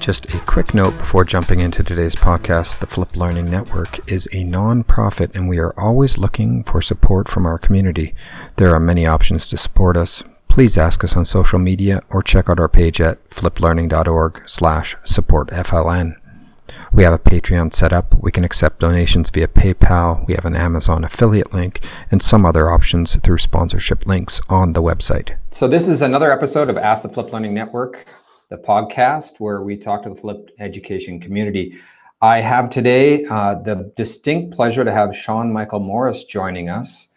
Just a quick note before jumping into today's podcast, the Flipped Learning Network is a nonprofit, and we are always looking for support from our community. There are many options to support us. Please ask us on social media or check out our page at fliplearning.org/supportfln. We have a Patreon set up. We can accept donations via PayPal. We have an Amazon affiliate link and some other options through sponsorship links on the website. So this is another episode of Ask the Flipped Learning Network, the podcast where we talk to the flipped education community. I have today the distinct pleasure to have Sean Michael Morris joining us.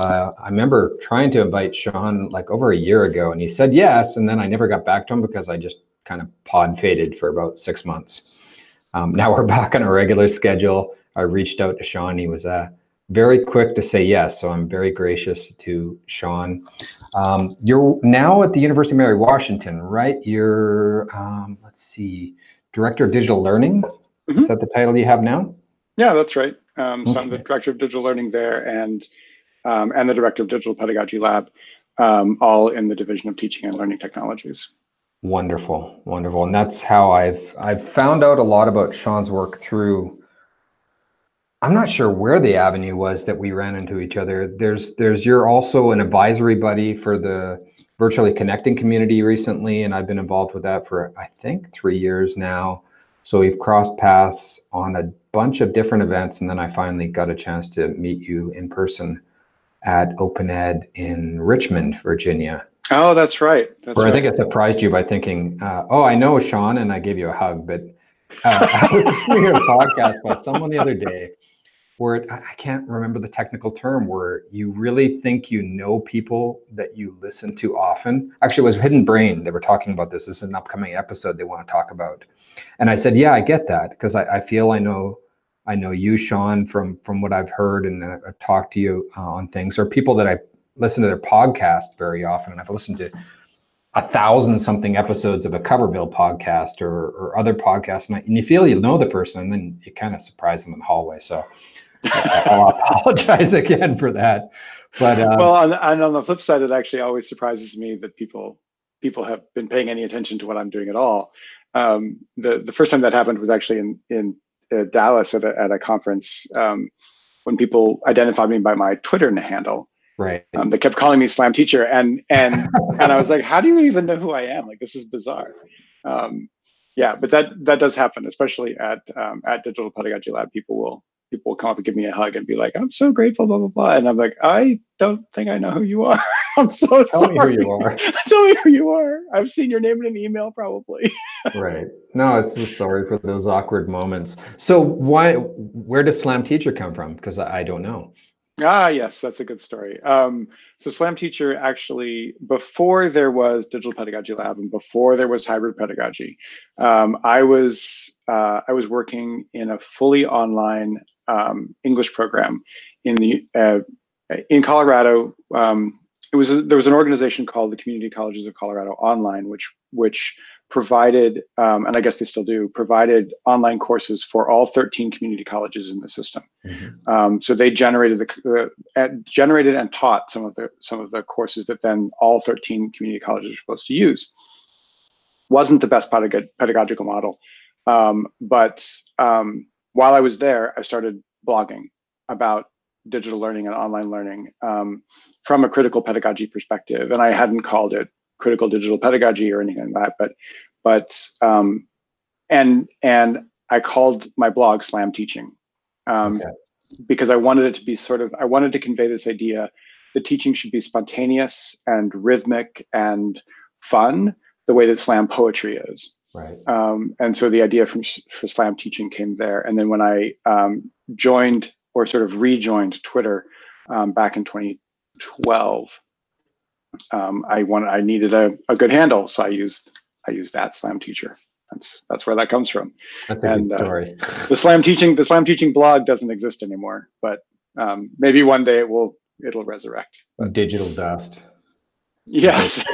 I remember trying to invite Sean like over a year ago, and he said yes, and then I never got back to him because I just kind of pod faded for about 6 months. Now we're back on a regular schedule. I reached out to Sean. He was very quick to say yes, so I'm very gracious to Sean. You're now at the University of Mary Washington, right? You're, let's see, Director of Digital Learning. Mm-hmm. Is that the title you have now? Yeah, that's right. So okay. I'm the Director of Digital Learning there and the Director of Digital Pedagogy Lab, all in the Division of Teaching and Learning Technologies. Wonderful, wonderful. And that's how I've found out a lot about Sean's work through, I'm not sure where the avenue was that we ran into each other. There's you're also an advisory buddy for the Virtually Connecting community recently, and I've been involved with that for, I think, 3 years now. So we've crossed paths on a bunch of different events, and then I finally got a chance to meet you in person at Open Ed in Richmond, Virginia. Oh, that's right. I think it surprised you by thinking, I know Sean, and I gave you a hug, but I was listening to a podcast by someone the other day, where I can't remember the technical term, where you really think you know people that you listen to often. Actually, it was Hidden Brain. They were talking about this. This is an upcoming episode they want to talk about. And I said, yeah, I get that, because I feel I know you, Sean, from what I've heard, and I've talked to you on things, or people that I listen to their podcast very often. And I've listened to 1,000-something episodes of a Coverville podcast or other podcasts, and you feel you know the person, and then you kind of surprise them in the hallway. So I'll apologize again for that. But on the flip side, it actually always surprises me that people have been paying any attention to what I'm doing at all. The first time that happened was actually in Dallas at a conference, when people identified me by my Twitter handle. Right. They kept calling me Slam Teacher, and and I was like, how do you even know who I am? Like, this is bizarre. Yeah, but that does happen, especially at Digital Pedagogy Lab. People will come up and give me a hug and be like, I'm so grateful, blah, blah, blah. And I'm like, I don't think I know who you are. I'm so sorry. Tell me who you are. Tell me who you are. I've seen your name in an email probably. Right. No, it's just sorry for those awkward moments. So where does Slam Teacher come from? Because I don't know. Ah, yes, that's a good story. So Slam Teacher, actually, before there was Digital Pedagogy Lab and before there was Hybrid Pedagogy, I was working in a fully online English program in Colorado. There was an organization called the Community Colleges of Colorado Online, which provided, and I guess they still do, provided online courses for all 13 community colleges in the system. Mm-hmm. So they generated and taught some of the courses that then all 13 community colleges were supposed to use. Wasn't the best pedagogical model, but while I was there, I started blogging about digital learning and online learning from a critical pedagogy perspective, and I hadn't called it critical digital pedagogy or anything like that, but I called my blog Slam Teaching, okay, because I wanted it to be I wanted to convey this idea that teaching should be spontaneous and rhythmic and fun, the way that slam poetry is. Right. And so the idea for Slam Teaching came there. And then when I joined, or sort of rejoined, Twitter back in 2012, I needed a good handle, so I used that Slam Teacher. That's where that comes from. That's a good story. The Slam Teaching blog doesn't exist anymore, but maybe one day it'll resurrect. Digital dust. Yes,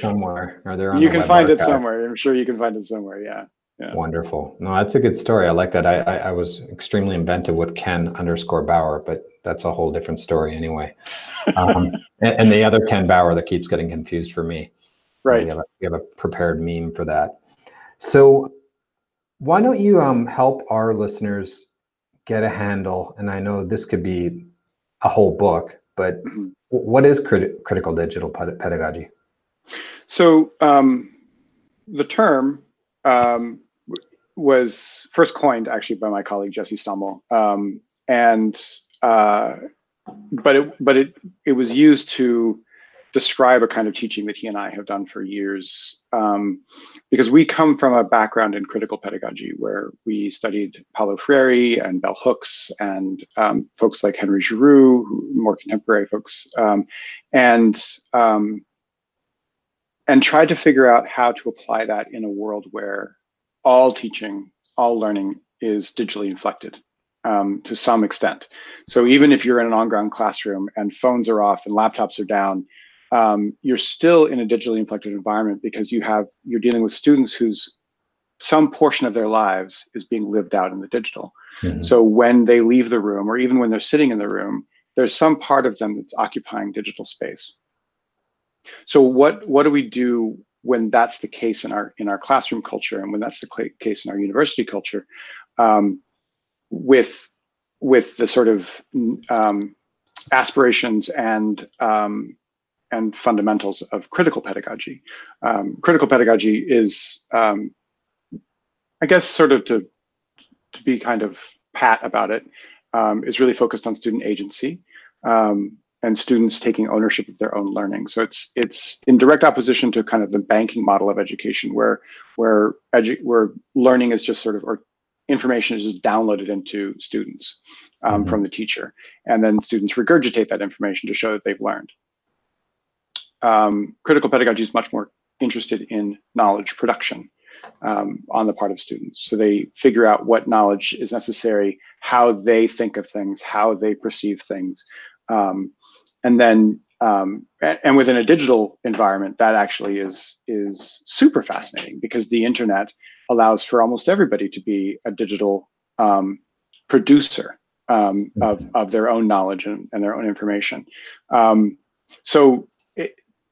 somewhere. You can find it somewhere. I'm sure you can find it somewhere. Yeah. Wonderful. No, that's a good story. I like that. I was extremely inventive with Ken_Bauer, but that's a whole different story anyway. And the other Ken Bauer that keeps getting confused for me. Right. We have a prepared meme for that. So Why don't you help our listeners get a handle, and I know this could be a whole book, but what is critical digital pedagogy? So the term was first coined actually by my colleague, Jesse Stommel, but it was used to describe a kind of teaching that he and I have done for years, because we come from a background in critical pedagogy where we studied Paulo Freire and Bell Hooks and folks like Henry Giroux, more contemporary folks, and tried to figure out how to apply that in a world where all teaching, all learning is digitally inflected. To some extent. So even if you're in an on-ground classroom and phones are off and laptops are down, you're still in a digitally inflected environment because you're dealing with students whose some portion of their lives is being lived out in the digital. Mm-hmm. So when they leave the room, or even when they're sitting in the room, there's some part of them that's occupying digital space. So what do we do when that's the case in our classroom culture, and when that's the case in our university culture? With the sort of aspirations and fundamentals of critical pedagogy. Critical pedagogy is, I guess, sort of to be kind of pat about it, is really focused on student agency and students taking ownership of their own learning. So it's in direct opposition to kind of the banking model of education, where learning is just sort of, or information is just downloaded into students from the teacher, and then students regurgitate that information to show that they've learned. Critical pedagogy is much more interested in knowledge production on the part of students. So they figure out what knowledge is necessary, how they think of things, how they perceive things, and within a digital environment, that actually is super fascinating, because the internet allows for almost everybody to be a digital producer of their own knowledge and their own information. So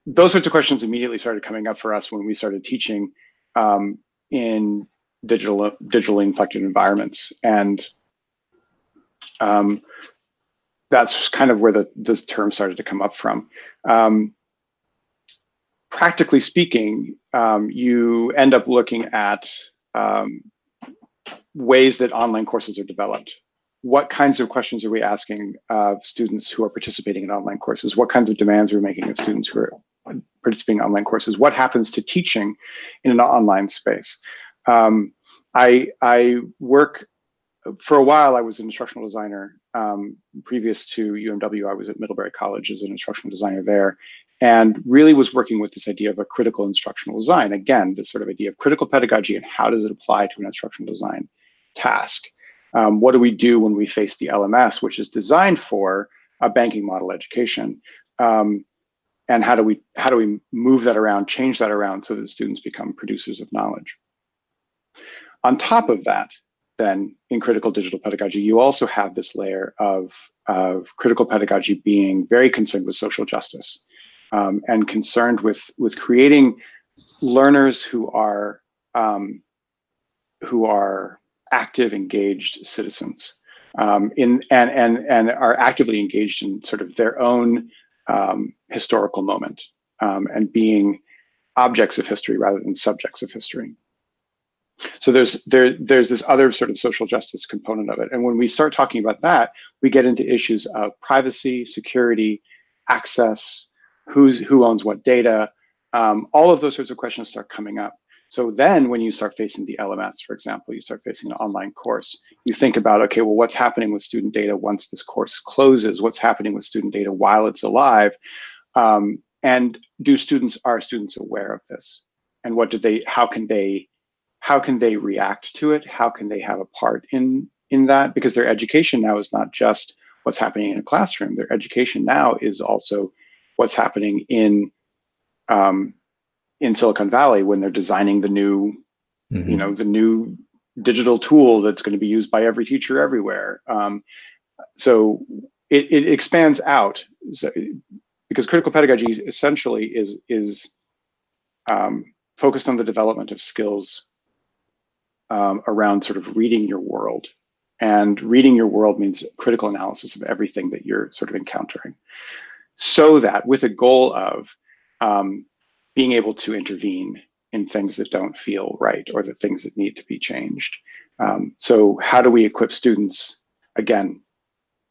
those sorts of questions immediately started coming up for us when we started teaching in digitally inflected environments. And that's kind of where this term started to come up from. Practically speaking, you end up looking at ways that online courses are developed. What kinds of questions are we asking of students who are participating in online courses? What kinds of demands are we making of students who are participating in online courses? What happens to teaching in an online space? I work, for a while I was an instructional designer. Previous to UMW, I was at Middlebury College as an instructional designer there, and really was working with this idea of a critical instructional design. Again, this sort of idea of critical pedagogy and how does it apply to an instructional design task? What do we do when we face the LMS, which is designed for a banking model education? And how do we move that around, change that around so that students become producers of knowledge? On top of that, then in critical digital pedagogy, you also have this layer of critical pedagogy being very concerned with social justice. And concerned with creating learners who are active, engaged citizens, and are actively engaged in sort of their own historical moment, and being objects of history rather than subjects of history. So there's this other sort of social justice component of it, and when we start talking about that, we get into issues of privacy, security, access. Who owns what data? All of those sorts of questions start coming up. So then when you start facing the LMS, for example, you start facing an online course, you think about, okay, well, what's happening with student data once this course closes? What's happening with student data while it's alive? And are students aware of this? And what do they, how can they react to it? How can they have a part in that? Because their education now is not just what's happening in a classroom. Their education now is also what's happening in Silicon Valley when they're designing the new, the new digital tool that's going to be used by every teacher everywhere. So it expands out, because critical pedagogy essentially is focused on the development of skills around sort of reading your world. And reading your world means critical analysis of everything that you're sort of encountering. So that with a goal of being able to intervene in things that don't feel right or the things that need to be changed. So how do we equip students, again,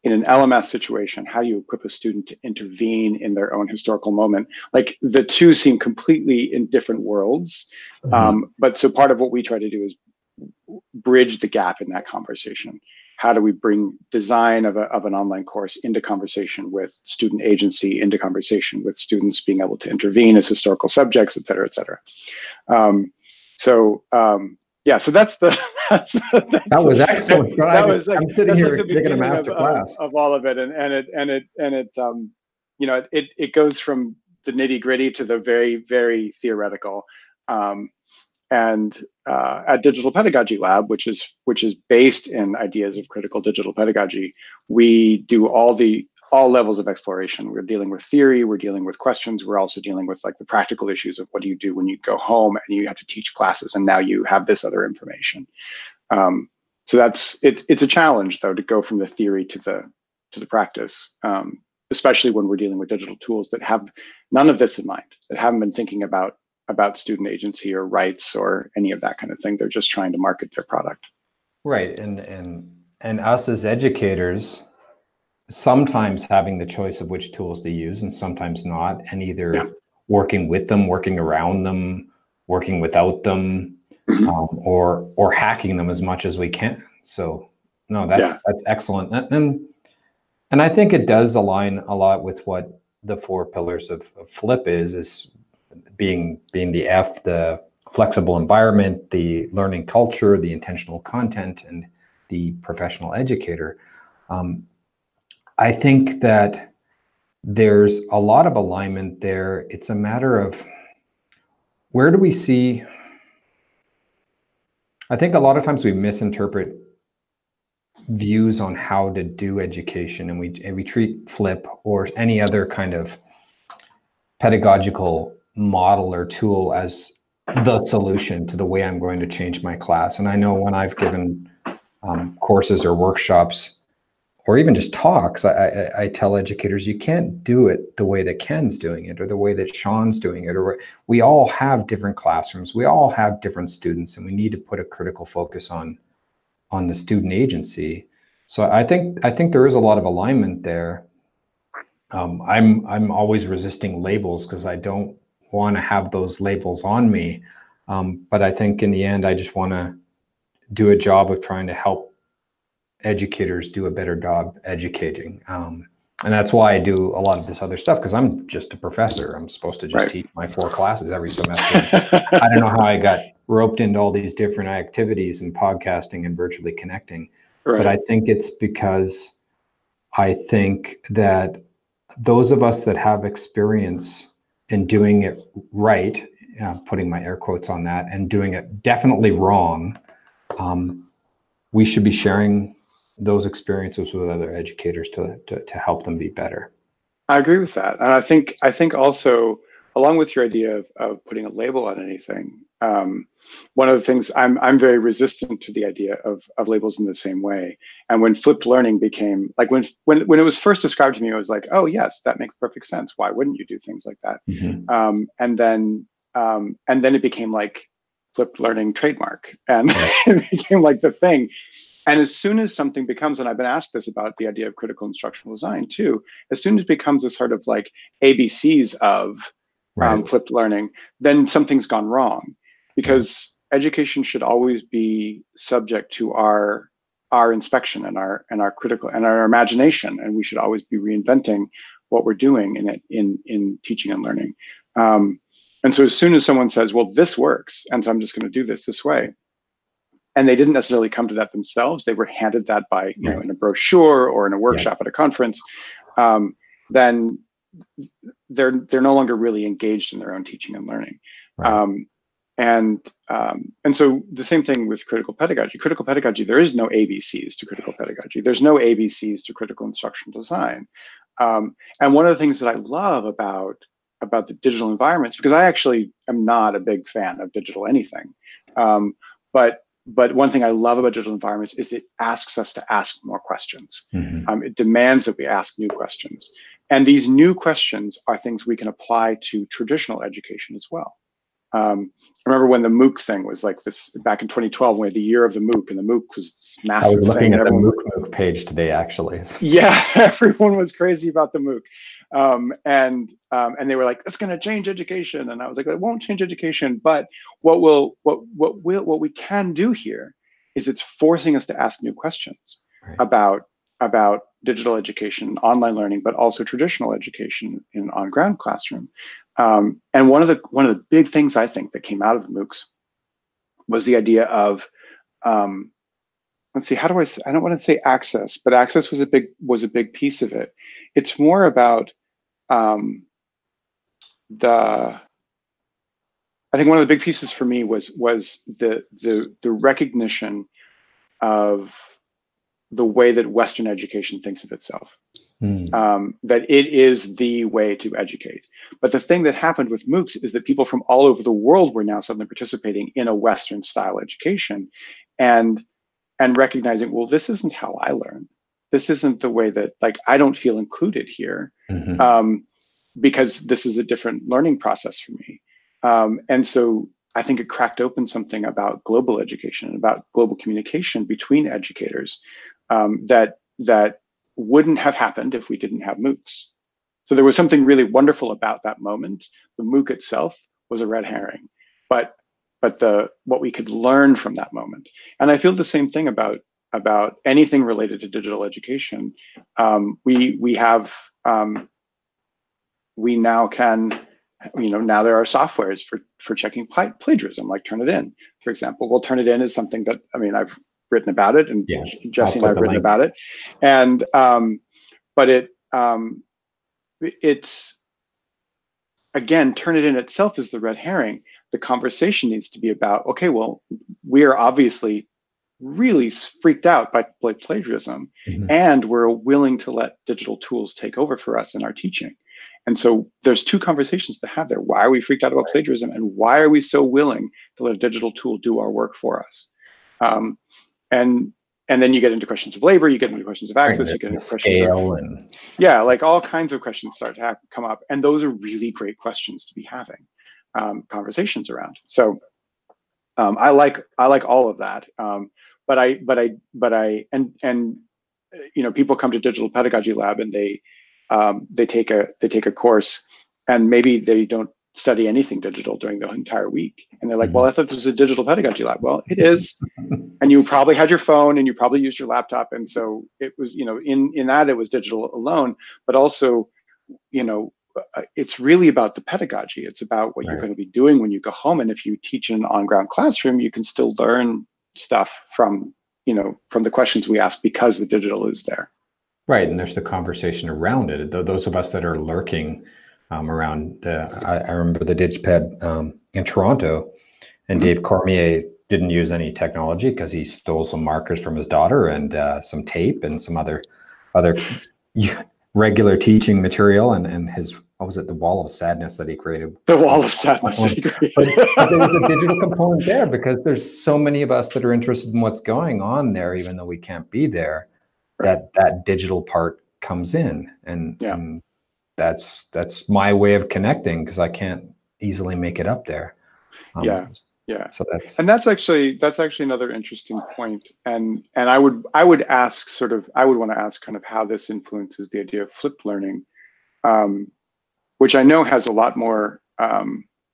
in an LMS situation, how do you equip a student to intervene in their own historical moment? Like the two seem completely in different worlds. But so part of what we try to do is bridge the gap in that conversation. How do we bring design of an online course into conversation with student agency, into conversation with students being able to intervene as historical subjects, et cetera, et cetera. Yeah, so that was excellent. That was like, I'm sitting here taking a master class of all of it, and it goes from the nitty gritty to the very, very theoretical. And at Digital Pedagogy Lab, which is based in ideas of critical digital pedagogy, we do all levels of exploration. We're dealing with theory, we're dealing with questions, we're also dealing with like the practical issues of what do you do when you go home and you have to teach classes and now you have this other information. So it's a challenge though to go from the theory to the practice, especially when we're dealing with digital tools that have none of this in mind, that haven't been thinking about student agency or rights or any of that kind of thing. They're just trying to market their product. Right, and us as educators, sometimes having the choice of which tools to use and sometimes not, and either working with them, working around them, working without them, or hacking them as much as we can. So no, that's excellent. And I think it does align a lot with what the four pillars of Flip is being the F, the flexible environment, the learning culture, the intentional content, and the professional educator. I think that there's a lot of alignment there. It's a matter of where do we see, I think a lot of times we misinterpret views on how to do education, and we treat Flip or any other kind of pedagogical model or tool as the solution to the way I'm going to change my class. And I know when I've given courses or workshops, or even just talks, I tell educators, you can't do it the way that Ken's doing it, or the way that Sean's doing it, or we all have different classrooms, we all have different students, and we need to put a critical focus on the student agency. So I think there is a lot of alignment there. I'm always resisting labels because I don't want to have those labels on me. But I think in the end, I just want to do a job of trying to help educators do a better job educating. And that's why I do a lot of this other stuff, because I'm just a professor. I'm supposed to just teach my four classes every semester. I don't know how I got roped into all these different activities and podcasting and virtually connecting. Right. But I think it's because I think that those of us that have experience in doing it right, putting my air quotes on that, and doing it definitely wrong, we should be sharing those experiences with other educators to help them be better. I agree with that. And I think also, along with your idea of putting a label on anything, one of the things I'm very resistant to the idea of labels in the same way. And when flipped learning became, like when it was first described to me, I was like, oh yes, that makes perfect sense. Why wouldn't you do things like that? Mm-hmm. And then it became like flipped learning trademark, and it became like the thing. And as soon as something becomes, and I've been asked this about the idea of critical instructional design too, as soon as it becomes a sort of like ABCs of flipped learning, then something's gone wrong, because education should always be subject to our inspection and our critical and our imagination, and we should always be reinventing what we're doing in it in teaching and learning. And so as soon as someone says, well, this works, and so I'm just going to do this way, and they didn't necessarily come to that themselves, they were handed that by, you know, in a brochure or in a workshop at a conference, then they're no longer really engaged in their own teaching and learning. And so the same thing with critical pedagogy. Critical pedagogy, there is no ABCs to critical pedagogy. There's no ABCs to critical instructional design. And one of the things that I love about the digital environments, because I actually am not a big fan of digital anything, but But one thing I love about digital environments is it asks us to ask more questions. Mm-hmm. It demands that we ask new questions. And these new questions are things we can apply to traditional education as well. I remember when the MOOC thing was like this back in 2012, when we had the year of the MOOC, and the MOOC was this massive thing. I was looking at the MOOC page today, actually. Yeah, everyone was crazy about the MOOC. And they were like, it's going to change education. And I was like, it won't change education, but what we can do here is it's forcing us to ask new questions about digital education, online learning, but also traditional education in on-ground classroom. And one of the big things I think that came out of the MOOCs was the idea of, let's see, how do I don't want to say access, but access was a big piece of it. It's more about I think one of the big pieces for me was the recognition of the way that Western education thinks of itself. That it is the way to educate. But the thing that happened with MOOCs is that people from all over the world were now suddenly participating in a Western style education and recognizing, well, this isn't how I learn. This isn't the way that, like, I don't feel included here, mm-hmm. Because this is a different learning process for me. And so I think it cracked open something about global education and about global communication between educators that wouldn't have happened if we didn't have MOOCs. So there was something really wonderful about that moment. The MOOC itself was a red herring, but what we could learn from that moment. And I feel the same thing about anything related to digital education. We now can, now there are softwares for checking plagiarism, like Turnitin, for example. Well, Turnitin is something that, I've written about it, and yeah, Jesse and I have written about it, and but it's again, Turnitin itself is the red herring. The conversation needs to be about, okay, well, we are obviously really freaked out by plagiarism, mm-hmm. and we're willing to let digital tools take over for us in our teaching. And so there's two conversations to have there. Why are we freaked out about plagiarism, and why are we so willing to let a digital tool do our work for us? And then you get into questions of labor, you get into questions of access, you get into questions of, all kinds of questions start to come up. And those are really great questions to be having conversations around. So I like all of that. But people come to Digital Pedagogy Lab and they take a course, and maybe they don't study anything digital during the entire week. And they're like, well, I thought this was a Digital Pedagogy Lab. Well, it is. And you probably had your phone and you probably used your laptop. And so it was, in that it was digital alone, but also, it's really about the pedagogy. It's about what you're going to be doing when you go home. And if you teach in an on-ground classroom, you can still learn stuff from the questions we ask, because the digital is there. Right. And there's the conversation around it. Those of us that are lurking around, I remember the DigPed in Toronto, and Dave Cormier didn't use any technology because he stole some markers from his daughter and some tape and some other regular teaching material, and his, what was it, the wall of sadness that he created. The wall of sadness that he created. But there was a digital component there, because there's so many of us that are interested in what's going on there, even though we can't be there, that digital part comes in. And that's my way of connecting, because I can't easily make it up there. So that's actually another interesting point. And I would want to ask how this influences the idea of flipped learning, which I know has a lot more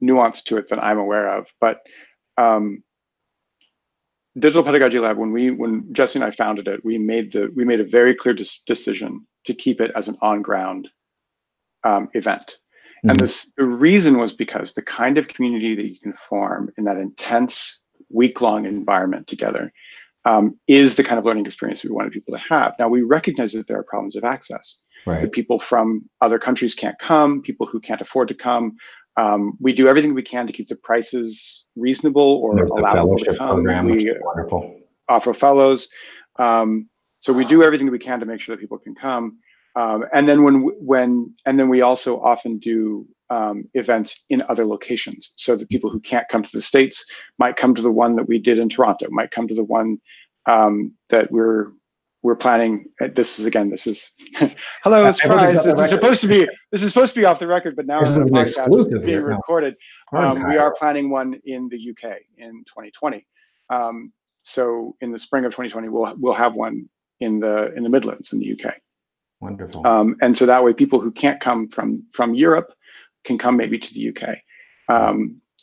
nuance to it than I'm aware of. But Digital Pedagogy Lab, when Jesse and I founded it, we made a very clear decision to keep it as an on-ground event. And the reason was because the kind of community that you can form in that intense week-long environment together is the kind of learning experience we wanted people to have. Now, we recognize that there are problems of access. Right. That people from other countries can't come, people who can't afford to come. We do everything we can to keep the prices reasonable or allow people to come. Program, we offer fellows. So we do everything we can to make sure that people can come. And then we also often do events in other locations. So the people who can't come to the States might come to the one that we did in Toronto, might come to the one that we're planning. This is hello, surprise. This is supposed to be off the record, but now our podcast is being recorded. We are planning one in the UK in 2020. So in the spring of 2020, we'll have one in the Midlands in the UK. Wonderful. And so that way, people who can't come from Europe can come maybe to the UK,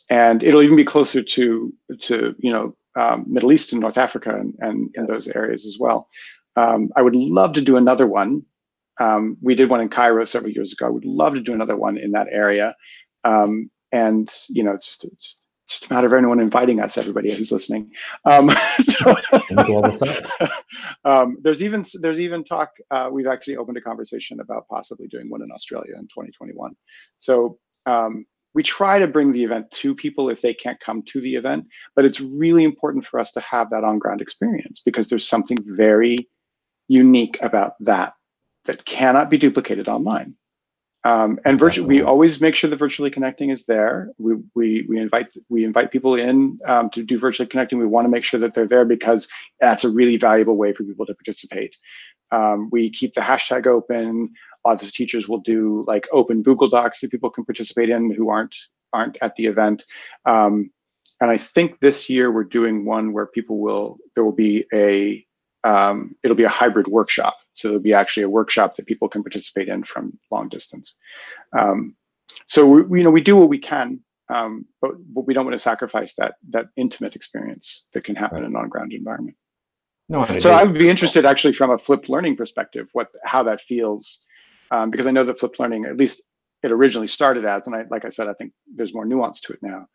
and it'll even be closer to Middle East and North Africa and those areas as well. I would love to do another one. We did one in Cairo several years ago. I would love to do another one in that area, and it's just a matter of anyone inviting us. Everybody who's listening. There's even talk. We've actually opened a conversation about possibly doing one in Australia in 2021. So. We try to bring the event to people if they can't come to the event, but it's really important for us to have that on-ground experience because there's something very unique about that cannot be duplicated online. And we always make sure that Virtually Connecting is there. We invite people in to do Virtually Connecting. We want to make sure that they're there because that's a really valuable way for people to participate. We keep the hashtag open. Other teachers will do like open Google Docs that people can participate in who aren't at the event. And I think this year we're doing one where it'll be a hybrid workshop. So there'll be actually a workshop that people can participate in from long distance. So we do what we can, but we don't want to sacrifice that intimate experience that can happen in an on-ground environment. No idea. So I would be interested actually from a flipped learning perspective, how that feels. Because I know that flipped learning, at least it originally started as, and I think there's more nuance to it now,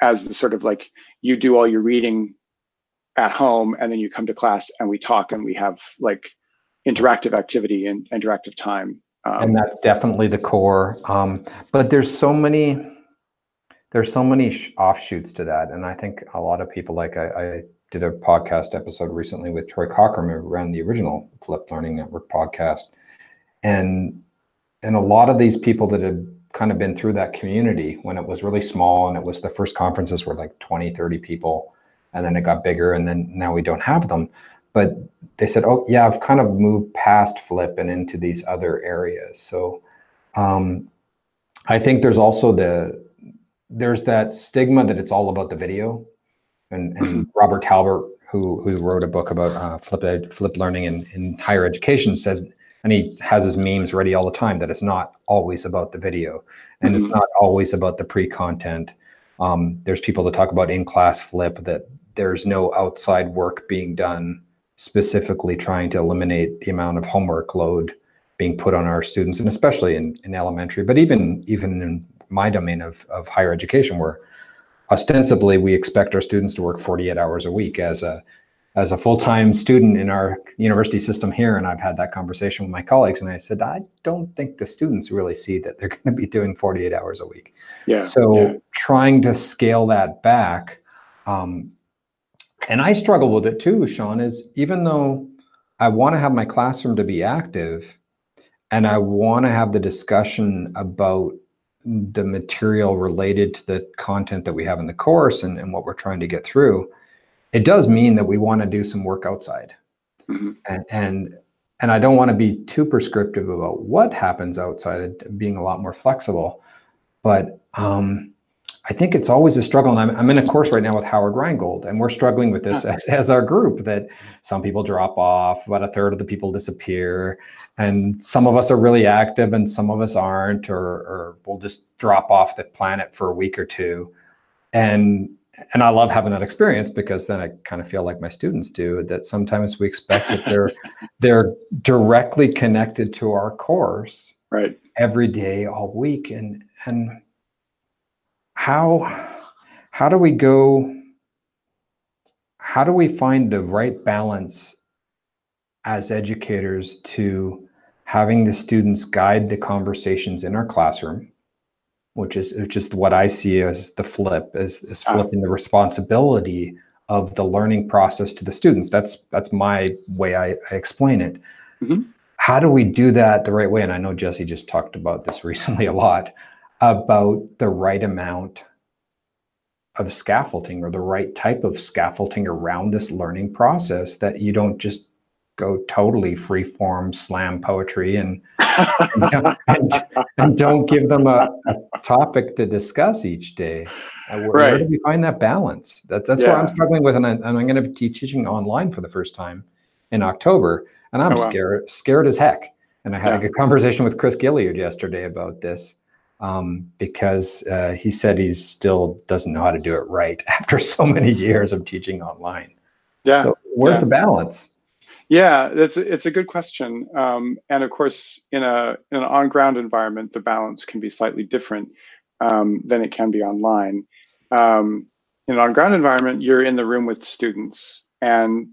as the sort of like you do all your reading at home and then you come to class and we talk and we have like interactive activity and interactive time. And that's definitely the core. But there's so many offshoots to that. And I think a lot of people, like I did a podcast episode recently with Troy Cochran, who ran the original Flipped Learning Network podcast. And a lot of these people that had kind of been through that community when it was really small and it was the first conferences were like 20, 30 people, and then it got bigger and then now we don't have them. But they said, oh yeah, I've kind of moved past Flip and into these other areas. So I think there's also there's that stigma that it's all about the video. And Robert Talbert, who wrote a book about flip learning in higher education, says, and he has his memes ready all the time, that it's not always about the video and it's not always about the pre-content. There's people that talk about in-class flip, that there's no outside work being done, specifically trying to eliminate the amount of homework load being put on our students, and especially in elementary, but even in my domain of higher education, where ostensibly we expect our students to work 48 hours a week as a full-time student in our university system here. And I've had that conversation with my colleagues and I said, I don't think the students really see that they're going to be doing 48 hours a week. Yeah. So trying to scale that back. And I struggle with it too, Sean, is even though I want to have my classroom to be active and I want to have the discussion about the material related to the content that we have in the course and what we're trying to get through, it does mean that we want to do some work outside. Mm-hmm. And I don't want to be too prescriptive about what happens outside, being a lot more flexible. But I think it's always a struggle. And I'm in a course right now with Howard Reingold, and we're struggling with this as our group, that some people drop off, about a third of the people disappear. And some of us are really active and some of us aren't, or we'll just drop off the planet for a week or two. And I love having that experience, because then I kind of feel like my students do, that sometimes we expect that they're directly connected to our course every day, all week. And how do we go, how do we find the right balance as educators to having the students guide the conversations in our classroom, which is just what I see as the flip, is flipping the responsibility of the learning process to the students. That's my way I explain it. Mm-hmm. How do we do that the right way? And I know Jesse just talked about this recently a lot, about the right amount of scaffolding or the right type of scaffolding around this learning process, that you don't just go totally free form slam poetry and don't give them a topic to discuss each day. Where do we find that balance? That's what I'm struggling with. And I'm going to be teaching online for the first time in October, and I'm scared as heck. And I had a good conversation with Chris Gilliard yesterday about this, because he said he still doesn't know how to do it right after so many years of teaching online. Yeah. So where's the balance? Yeah, it's a good question. And of course, in an on-ground environment, the balance can be slightly different than it can be online. In an on-ground environment, you're in the room with students, and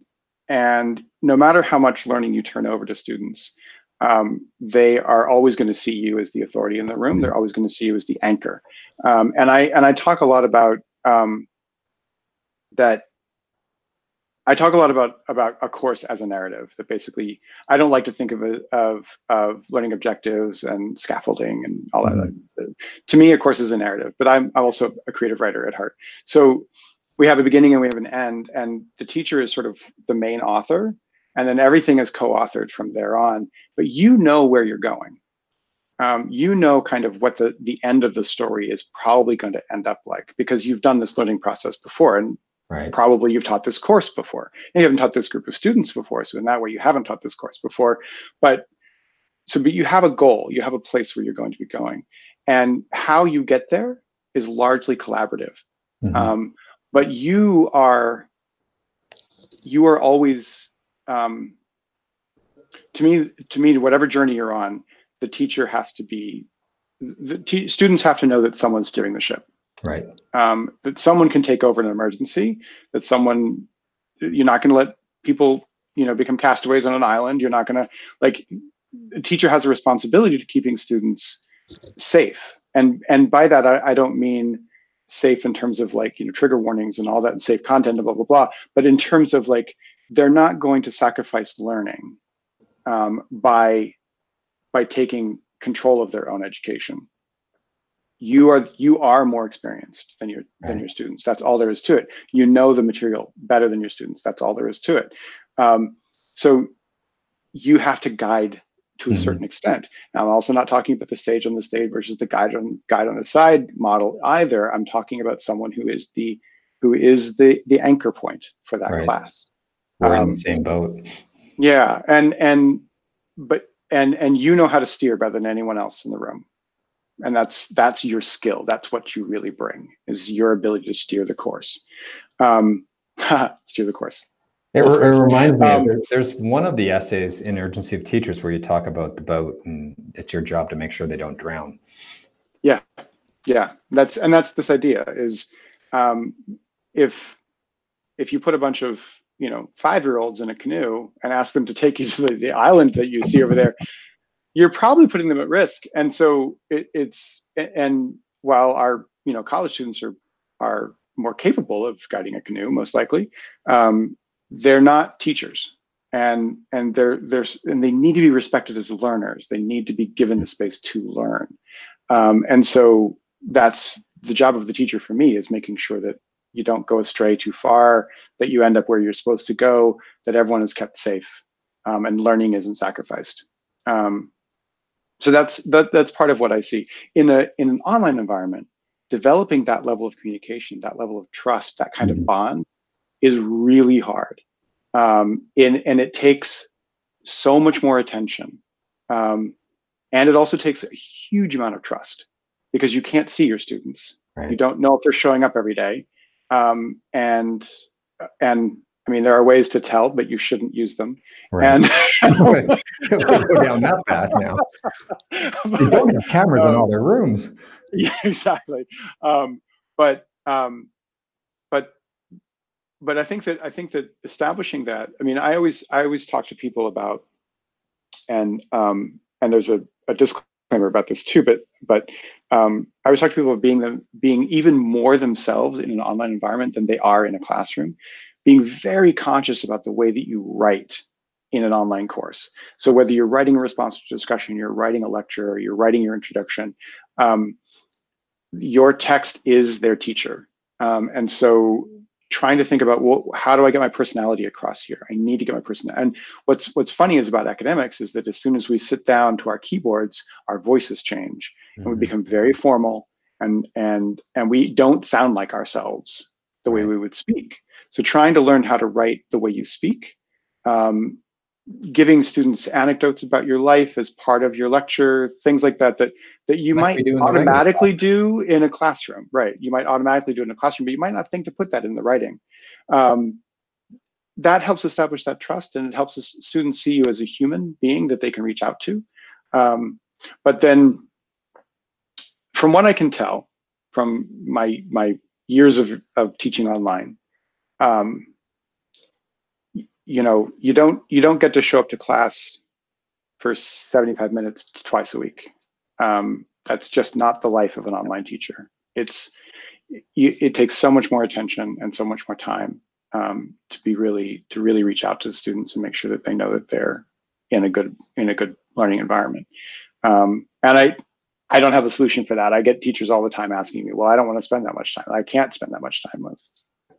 no matter how much learning you turn over to students, they are always going to see you as the authority in the room. They're always going to see you as the anchor. And I talk a lot about that. I talk a lot about a course as a narrative, that basically I don't like to think of learning objectives and scaffolding and all that. To me, a course is a narrative, but I'm also a creative writer at heart. So we have a beginning and we have an end, and the teacher is sort of the main author, and then everything is co-authored from there on. But you know where you're going. You know kind of what the end of the story is probably going to end up like, because you've done this learning process before. And right. Probably you've taught this course before, and you haven't taught this group of students before. So in that way, you haven't taught this course before, but you have a goal, you have a place where you're going to be going, and how you get there is largely collaborative. Mm-hmm. But you are always, to me, whatever journey you're on, the teacher has to be, students have to know that someone's steering the ship. Right. That someone can take over an emergency, that someone, you're not going to let people, become castaways on an island. You're not going to, a teacher has a responsibility to keeping students safe. And by that, I don't mean safe in terms of trigger warnings and all that and safe content and blah, blah, blah. But in terms of they're not going to sacrifice learning by taking control of their own education. You are more experienced than your students. That's all there is to it. You know the material better than your students. That's all there is to it. So you have to guide to a certain extent. Now, I'm also not talking about the sage on the stage versus the guide on the side model either. I'm talking about someone who is the anchor point for that class. We're in the same boat. Yeah, and you know how to steer better than anyone else in the room. And that's your skill. That's what you really bring, is your ability to steer the course. Steer the course. It reminds me, there's one of the essays in Urgency of Teachers where you talk about the boat, and it's your job to make sure they don't drown. Yeah. That's this idea is, if you put a bunch of 5-year-olds in a canoe and ask them to take you to the island that you see over there, you're probably putting them at risk. And so it's while our college students are more capable of guiding a canoe, most likely, they're not teachers, and they're they need to be respected as learners. They need to be given the space to learn, and so that's the job of the teacher for me, is making sure that you don't go astray too far, that you end up where you're supposed to go, that everyone is kept safe, and learning isn't sacrificed. So that's part of what I see in an online environment. Developing that level of communication, that level of trust, that kind of bond, is really hard. And it takes so much more attention, and it also takes a huge amount of trust, because you can't see your students. Right. You don't know if they're showing up every day, and. I mean, there are ways to tell, but you shouldn't use them. Right. And we go down that path now. They don't have cameras in all their rooms. Yeah, exactly. But I think that establishing that. I mean, I always talk to people about, and there's a disclaimer about this too. But I always talk to people about being even more themselves in an online environment than they are in a classroom. Being very conscious about the way that you write, in an online course. So whether you're writing a response to discussion, you're writing a lecture, you're writing your introduction, your text is their teacher. And so trying to think about, well, how do I get my personality across here? I need to get my personality. And what's funny is about academics is that as soon as we sit down to our keyboards, our voices change and we become very formal and we don't sound like ourselves the way we would speak. So trying to learn how to write the way you speak, giving students anecdotes about your life as part of your lecture, things like that, that you might automatically do in a classroom, right? You might automatically do in a classroom, but you might not think to put that in the writing. That helps establish that trust, and it helps students see you as a human being that they can reach out to. But then, from what I can tell, from my years of teaching online, you know, you don't get to show up to class for 75 minutes twice a week. That's just not the life of an online teacher. It takes so much more attention and so much more time to really reach out to the students and make sure that they know that they're in a good learning environment. And I don't have a solution for that. I get teachers all the time asking me, "Well, I don't want to spend that much time. I can't spend that much time with."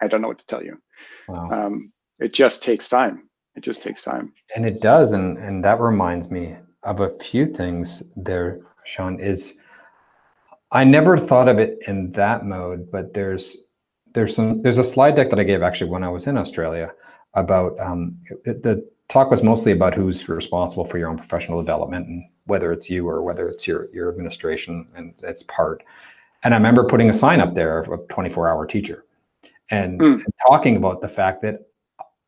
I don't know what to tell you. Wow. It just takes time. It just takes time. And it does. And that reminds me of a few things there, Sean, is I never thought of it in that mode, but there's a slide deck that I gave actually when I was in Australia about the talk was mostly about who's responsible for your own professional development and whether it's you or whether it's your administration and its part. And I remember putting a sign up there of a 24-hour teacher and talking about the fact that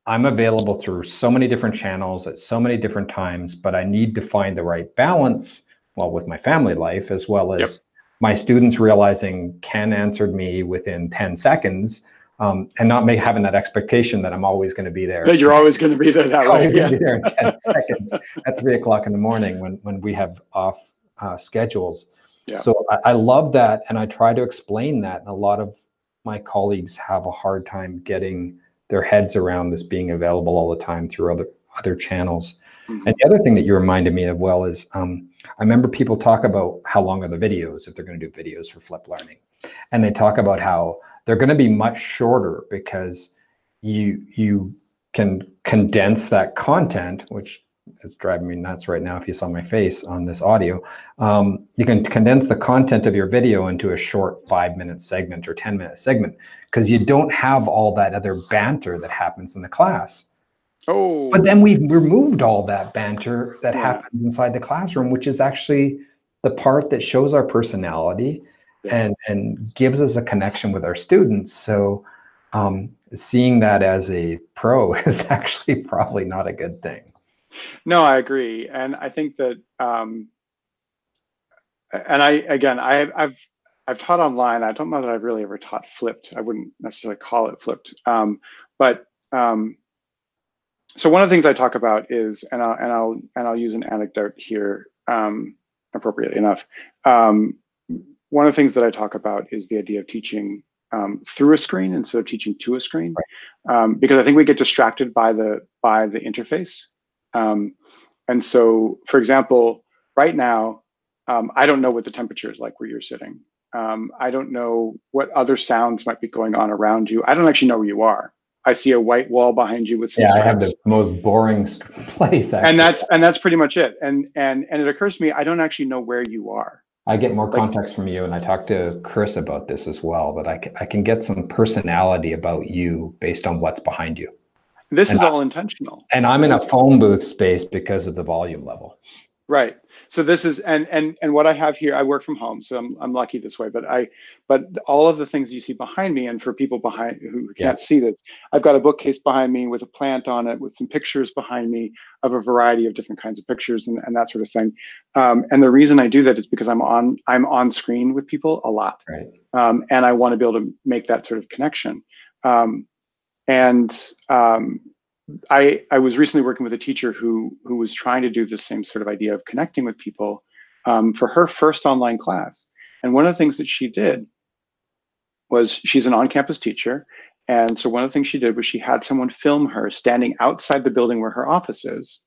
I'm available through so many different channels at so many different times, but I need to find the right balance, well, with my family life, as well as my students realizing Ken answered me within 10 seconds and not having that expectation that I'm always going to be there. That you're always going to be there that way. Yeah. Be there in 10 seconds at 3 o'clock in the morning when we have off schedules. Yeah. So I love that. And I try to explain that. And a lot of my colleagues have a hard time getting their heads around this being available all the time through other channels. Mm-hmm. And the other thing that you reminded me of well is I remember people talk about how long are the videos if they're going to do videos for Flipped Learning, and they talk about how they're going to be much shorter because you can condense that content, which is driving me nuts right now if you saw my face on this audio. You can condense the content of your video into a short 5-minute segment or 10-minute segment because you don't have all that other banter that happens in the class. Oh! But then we've removed all that banter that happens inside the classroom, which is actually the part that shows our personality and gives us a connection with our students. So seeing that as a pro is actually probably not a good thing. No, I agree, and I think that, I've taught online. I don't know that I've really ever taught flipped. I wouldn't necessarily call it flipped, so one of the things I talk about is, and I'll use an anecdote here, appropriately enough. One of the things that I talk about is the idea of teaching through a screen instead of teaching to a screen, because I think we get distracted by the interface. And so, for example, right now, I don't know what the temperature is like where you're sitting. I don't know what other sounds might be going on around you. I don't actually know where you are. I see a white wall behind you with some stripes. I have the most boring place, actually. And that's pretty much it. And it occurs to me, I don't actually know where you are. I get more context from you, and I talked to Chris about this as well, but I can get some personality about you based on what's behind you. This is all intentional. And I'm in a phone booth space because of the volume level. Right. So this is, and what I have here, I work from home, so I'm lucky this way, but all of the things you see behind me, and for people behind who can't see this, I've got a bookcase behind me with a plant on it, with some pictures behind me of a variety of different kinds of pictures and that sort of thing. And the reason I do that is because I'm on screen with people a lot. Right. And I want to be able to make that sort of connection. I was recently working with a teacher who was trying to do the same sort of idea of connecting with people for her first online class. And one of the things that she did was, she's an on-campus teacher, And so one of the things she did was she had someone film her standing outside the building where her office is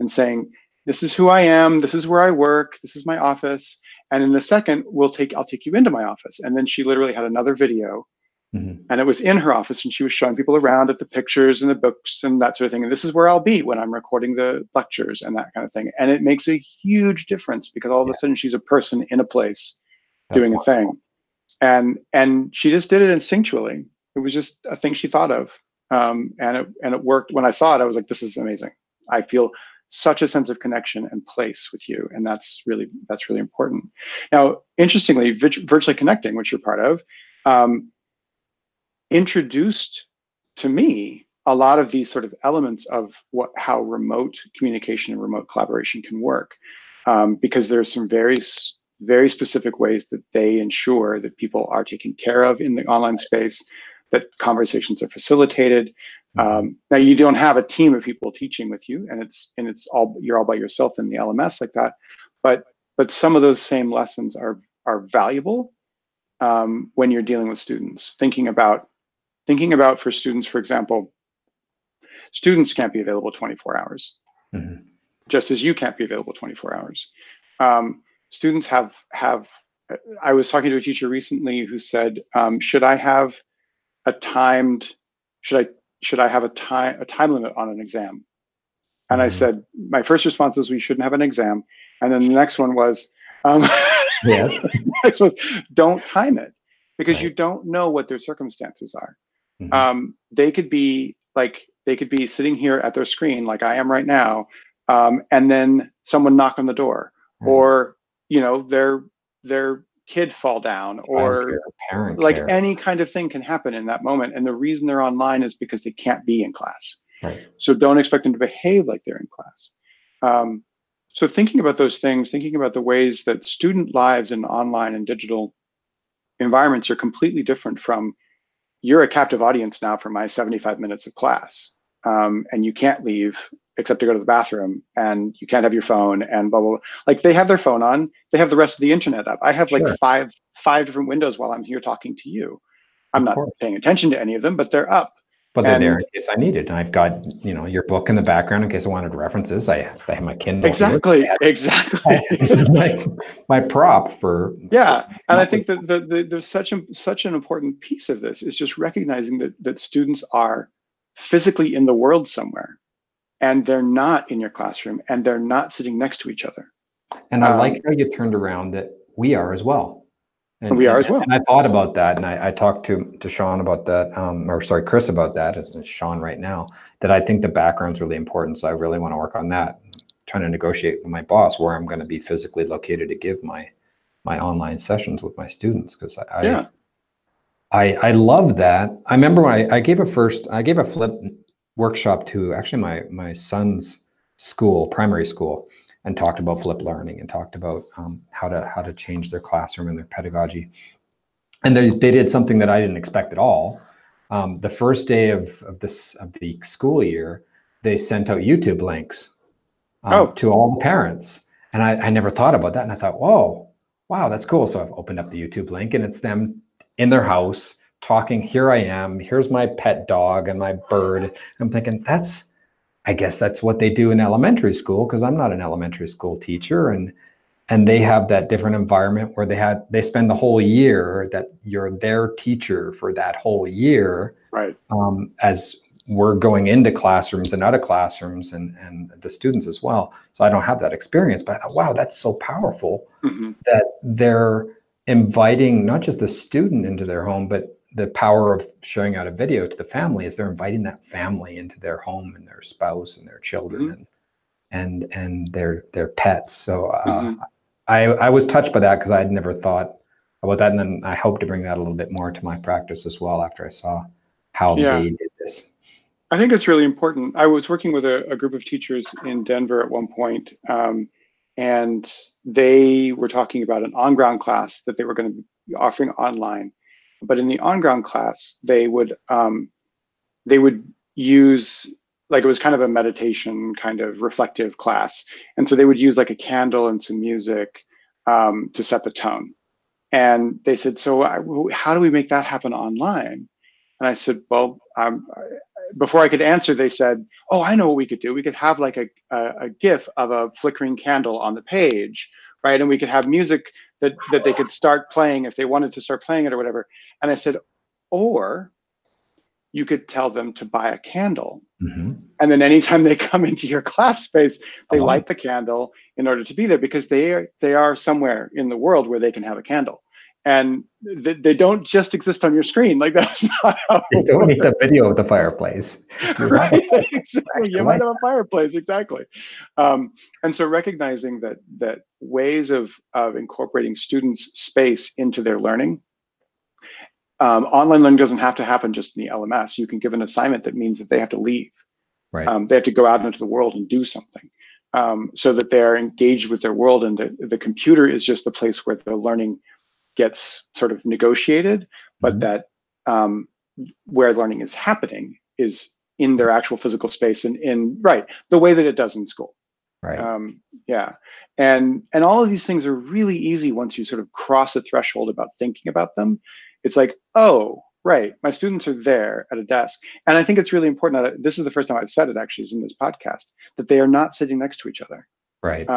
and saying, "This is who I am, this is where I work, this is my office. And in a second, I'll take you into my office." And then she literally had another video, and it was in her office, and she was showing people around at the pictures and the books and that sort of thing. And this is where I'll be when I'm recording the lectures and that kind of thing. And it makes a huge difference because all of a sudden she's a person in a place doing a thing. And she just did it instinctually. It was just a thing she thought of. And it worked. When I saw it, I was like, this is amazing. I feel such a sense of connection and place with you. And that's really important. Now, interestingly, Virtually Connecting, which you're part of, introduced to me a lot of these sort of elements of how remote communication and remote collaboration can work, because there's some very specific ways that they ensure that people are taken care of in the online space, that conversations are facilitated. Now you don't have a team of people teaching with you, and it's all, you're all by yourself in the LMS like that. But some of those same lessons are valuable when you're dealing with students. Thinking about for students, for example, students can't be available 24 hours, just as you can't be available 24 hours. Students have. I was talking to a teacher recently who said, should I have a time limit on an exam? And I said, my first response was, we shouldn't have an exam. And then the next one was, next was, don't time it, because you don't know what their circumstances are. They could be sitting here at their screen like I am right now, and then someone knock on the door, or their kid fall down, or parent care. Any kind of thing can happen in that moment. And the reason they're online is because they can't be in class. So don't expect them to behave like they're in class. So thinking about those things, thinking about the ways that student lives in online and digital environments are completely different from, you're a captive audience now for my 75 minutes of class, and you can't leave except to go to the bathroom, and you can't have your phone, and blah, blah, blah. Like, they have their phone on, they have the rest of the internet up. I have like five different windows while I'm here talking to you. I'm not paying attention to any of them, but they're up. But they're there in case I need it. And I've got, your book in the background in case I wanted references. I have my Kindle. Exactly. This is my prop for. Yeah. And I think that there's such an important piece of this is just recognizing that students are physically in the world somewhere, and they're not in your classroom, and they're not sitting next to each other. And I like how you turned around that we are as well. And we are as well. And I thought about that, and I talked to Sean about that, Chris about that, it's Sean right now, that I think the background's really important. So I really want to work on that. I'm trying to negotiate with my boss where I'm going to be physically located to give my online sessions with my students, because I love that. I remember when I gave a flip workshop to actually my son's school, primary school, and talked about flipped learning and talked about how to change their classroom and their pedagogy. And they did something that I didn't expect at all. The first day of the school year, they sent out YouTube links to all the parents. And I never thought about that. And I thought, wow, that's cool. So I've opened up the YouTube link, and it's them in their house talking, "Here I am, here's my pet dog and my bird." I'm thinking, I guess that's what they do in elementary school, because I'm not an elementary school teacher, and they have that different environment where they spend the whole year that you're their teacher for that whole year. Right. As we're going into classrooms and out of classrooms and the students as well. So I don't have that experience, but I thought, wow, that's so powerful that they're inviting not just the student into their home, but the power of showing out a video to the family is they're inviting that family into their home and their spouse and their children and their pets. So I was touched by that because I had never thought about that. And then I hope to bring that a little bit more to my practice as well after I saw how they did this. I think it's really important. I was working with a group of teachers in Denver at one point, and they were talking about an on-ground class that they were going to be offering online. But in the on-ground class, they would use, it was kind of a meditation, kind of reflective class. And so they would use a candle and some music to set the tone. And they said, so how do we make that happen online? And And I said, well, before I could answer, they said, oh, I know what we could do. We could have like a GIF of a flickering candle on the page, right? And we could have music that they could start playing if they wanted to start playing it or whatever. And I said, or you could tell them to buy a candle. Mm-hmm. And then anytime they come into your class space, they light the candle in order to be there, because they are somewhere in the world where they can have a candle. And they don't just exist on your screen. Like, that's not how you don't works. Need the video of the fireplace. Right? Exactly. You might have a fireplace. Exactly. And so recognizing that ways of incorporating students' space into their learning. Online learning doesn't have to happen just in the LMS. You can give an assignment that means that they have to leave. Right. They have to go out into the world and do something. So that they are engaged with their world, and the computer is just the place where the learning gets sort of negotiated, but that where learning is happening is in their actual physical space, and in the way that it does in school. Right. And all of these things are really easy once you sort of cross a threshold about thinking about them. It's like, oh, right, my students are there at a desk. And I think it's really important that this is the first time I've said it, actually, is in this podcast, that they are not sitting next to each other. Right.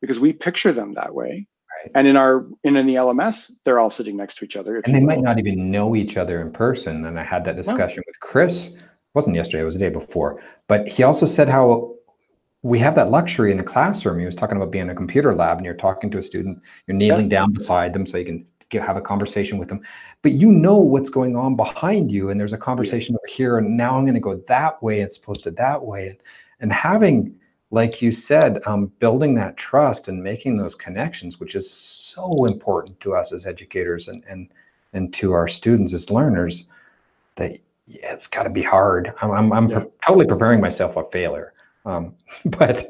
Because we picture them that way. Right. And in the LMS, they're all sitting next to each other. And they might not even know each other in person. And I had that discussion with Chris. It wasn't yesterday, it was the day before. But he also said how we have that luxury in a classroom. He was talking about being in a computer lab, and you're talking to a student, you're kneeling down beside them so you can have a conversation with them, but you know what's going on behind you, and there's a conversation over here, and now I'm going to go that way, it's supposed to that way, and having, like you said, building that trust and making those connections, which is so important to us as educators and to our students as learners, that it's got to be hard. I'm totally preparing myself for failure, but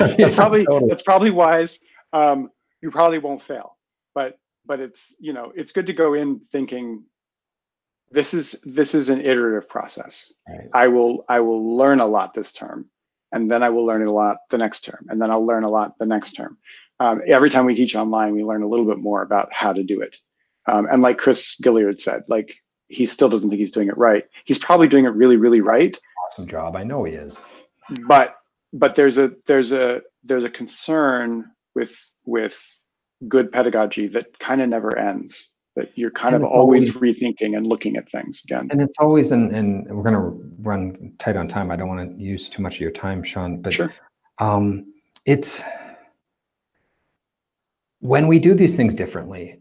that's probably wise. You probably won't fail. But it's, you know, it's good to go in thinking this is an iterative process. Right. I will learn a lot this term, and then I will learn a lot the next term, and then I'll learn a lot the next term. Every time we teach online, we learn a little bit more about how to do it. And like Chris Gilliard said, like, he still doesn't think he's doing it right. He's probably doing it really, really right. Awesome job. I know he is. But there's a concern with good pedagogy that kind of never ends, that you're kind of always rethinking and looking at things again. And it's always, and we're going to run tight on time. I don't want to use too much of your time, Sean, but sure. It's when we do these things differently,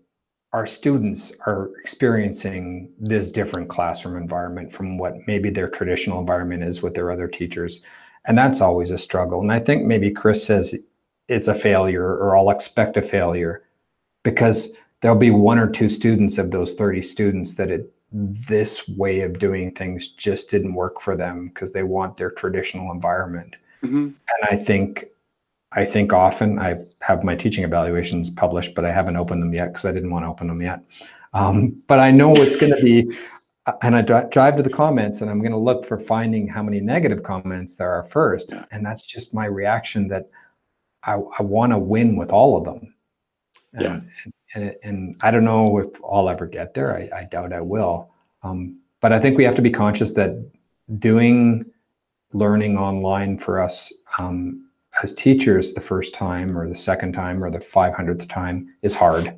our students are experiencing this different classroom environment from what maybe their traditional environment is with their other teachers. And that's always a struggle. And I think maybe Chris says it's a failure, or I'll expect a failure, because there'll be one or two students of those 30 students that this way of doing things just didn't work for them because they want their traditional environment. Mm-hmm. And I think often, I have my teaching evaluations published, but I haven't opened them yet because I didn't want to open them yet. But I know it's going to be, and I drive to the comments and I'm going to look for finding how many negative comments there are first. Yeah. And that's just my reaction, that I want to win with all of them. And I don't know if I'll ever get there. I doubt I will. But I think we have to be conscious that doing learning online for us as teachers the first time or the second time or the 500th time is hard.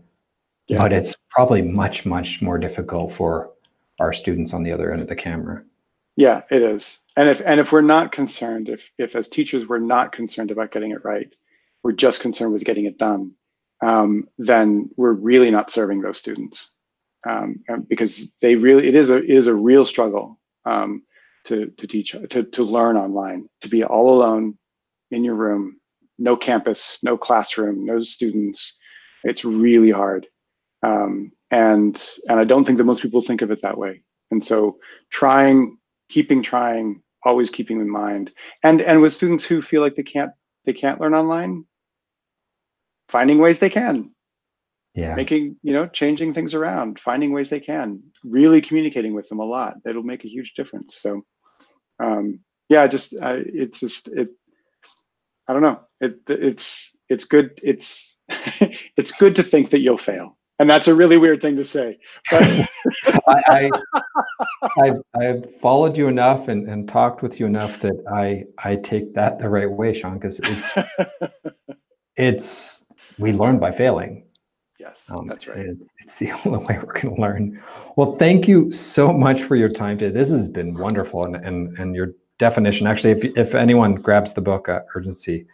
Yeah. But it's probably much, much more difficult for our students on the other end of the camera. Yeah, it is. And if we're not concerned, if as teachers we're not concerned about getting it right, we're just concerned with getting it done, then we're really not serving those students, because they really, it is a real struggle to teach, to learn online, to be all alone in your room, no campus, no classroom, no students. It's really hard, and I don't think that most people think of it that way. And so trying, always keeping in mind, and with students who feel like they can't learn online, finding ways they can. Yeah. Making, changing things around, finding ways they can, really communicating with them a lot. That'll make a huge difference. So, I don't know. It's good. It's good to think that you'll fail. And that's a really weird thing to say. But I've followed you enough and talked with you enough that I take that the right way, Sean, because it's we learn by failing. Yes, that's right. It's the only way we're going to learn. Well, thank you so much for your time today. This has been wonderful, and your definition. Actually, if anyone grabs the book, Urgency,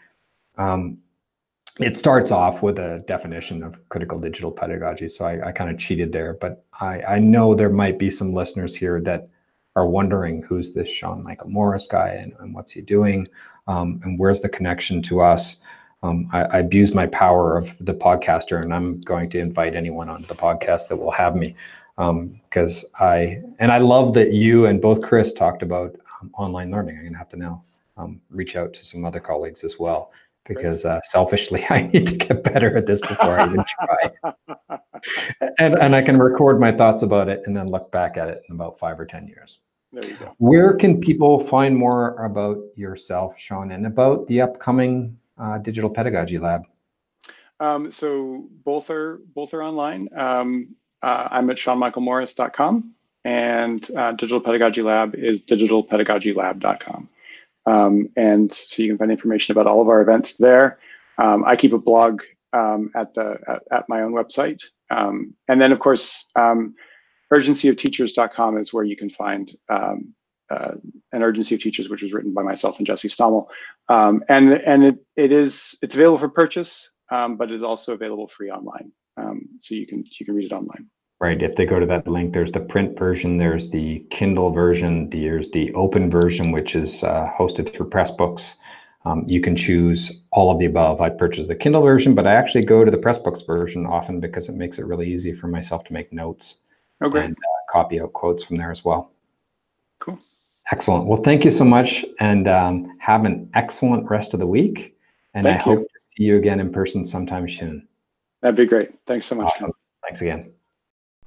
it starts off with a definition of critical digital pedagogy. So I kind of cheated there, but I know there might be some listeners here that are wondering, who's this Sean Michael Morris guy and what's he doing? And where's the connection to us? I abuse my power of the podcaster, and I'm going to invite anyone onto the podcast that will have me. Because I love that you and both Chris talked about online learning. I'm going to have to now reach out to some other colleagues as well, because selfishly, I need to get better at this before I even try. And I can record my thoughts about it and then look back at it in about 5 or 10 years. There you go. Where can people find more about yourself, Sean, and about the upcoming Digital Pedagogy Lab? So both are online. I'm at seanmichaelmorris.com, and Digital Pedagogy Lab is digitalpedagogylab.com. And so you can find information about all of our events there. I keep a blog at my own website. And then, of course, urgencyofteachers.com is where you can find An Urgency of Teachers, which was written by myself and Jesse Stommel. And it's available for purchase, but it's also available free online. So you can read it online. Right. If they go to that link, there's the print version, there's the Kindle version, there's the open version, which is hosted through Pressbooks. You can choose all of the above. I purchased the Kindle version, but I actually go to the Pressbooks version often because it makes it really easy for myself to make notes and copy out quotes from there as well. Cool. Excellent. Well, thank you so much, and have an excellent rest of the week. And I hope to see you again in person sometime soon. That'd be great. Thanks so much. Awesome. Thanks again.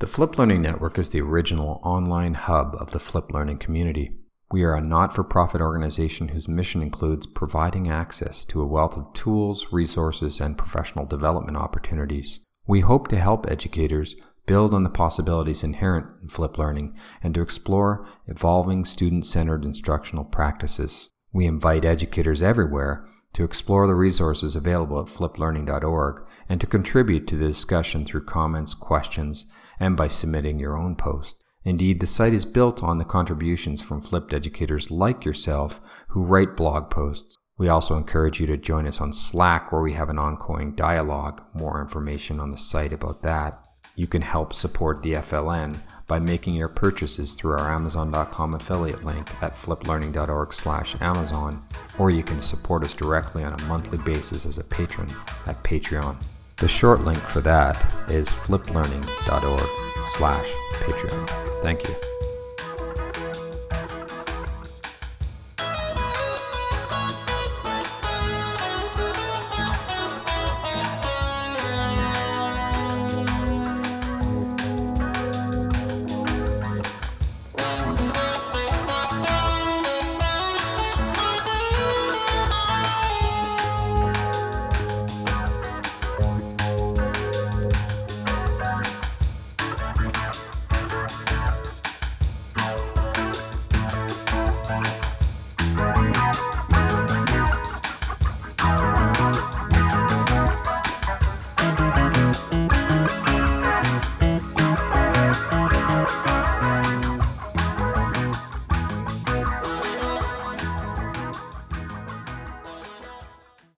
The Flipped Learning Network is the original online hub of the Flipped Learning community. We are a not-for-profit organization whose mission includes providing access to a wealth of tools, resources, and professional development opportunities. We hope to help educators build on the possibilities inherent in Flipped Learning and to explore evolving student-centered instructional practices. We invite educators everywhere to explore the resources available at fliplearning.org and to contribute to the discussion through comments, questions, and by submitting your own post. Indeed, the site is built on the contributions from Flipped educators like yourself who write blog posts. We also encourage you to join us on Slack, where we have an ongoing dialogue. More information on the site about that. You can help support the FLN by making your purchases through our Amazon.com affiliate link at fliplearning.org/Amazon, or you can support us directly on a monthly basis as a patron at Patreon. The short link for that is fliplearning.org/Patreon. Thank you.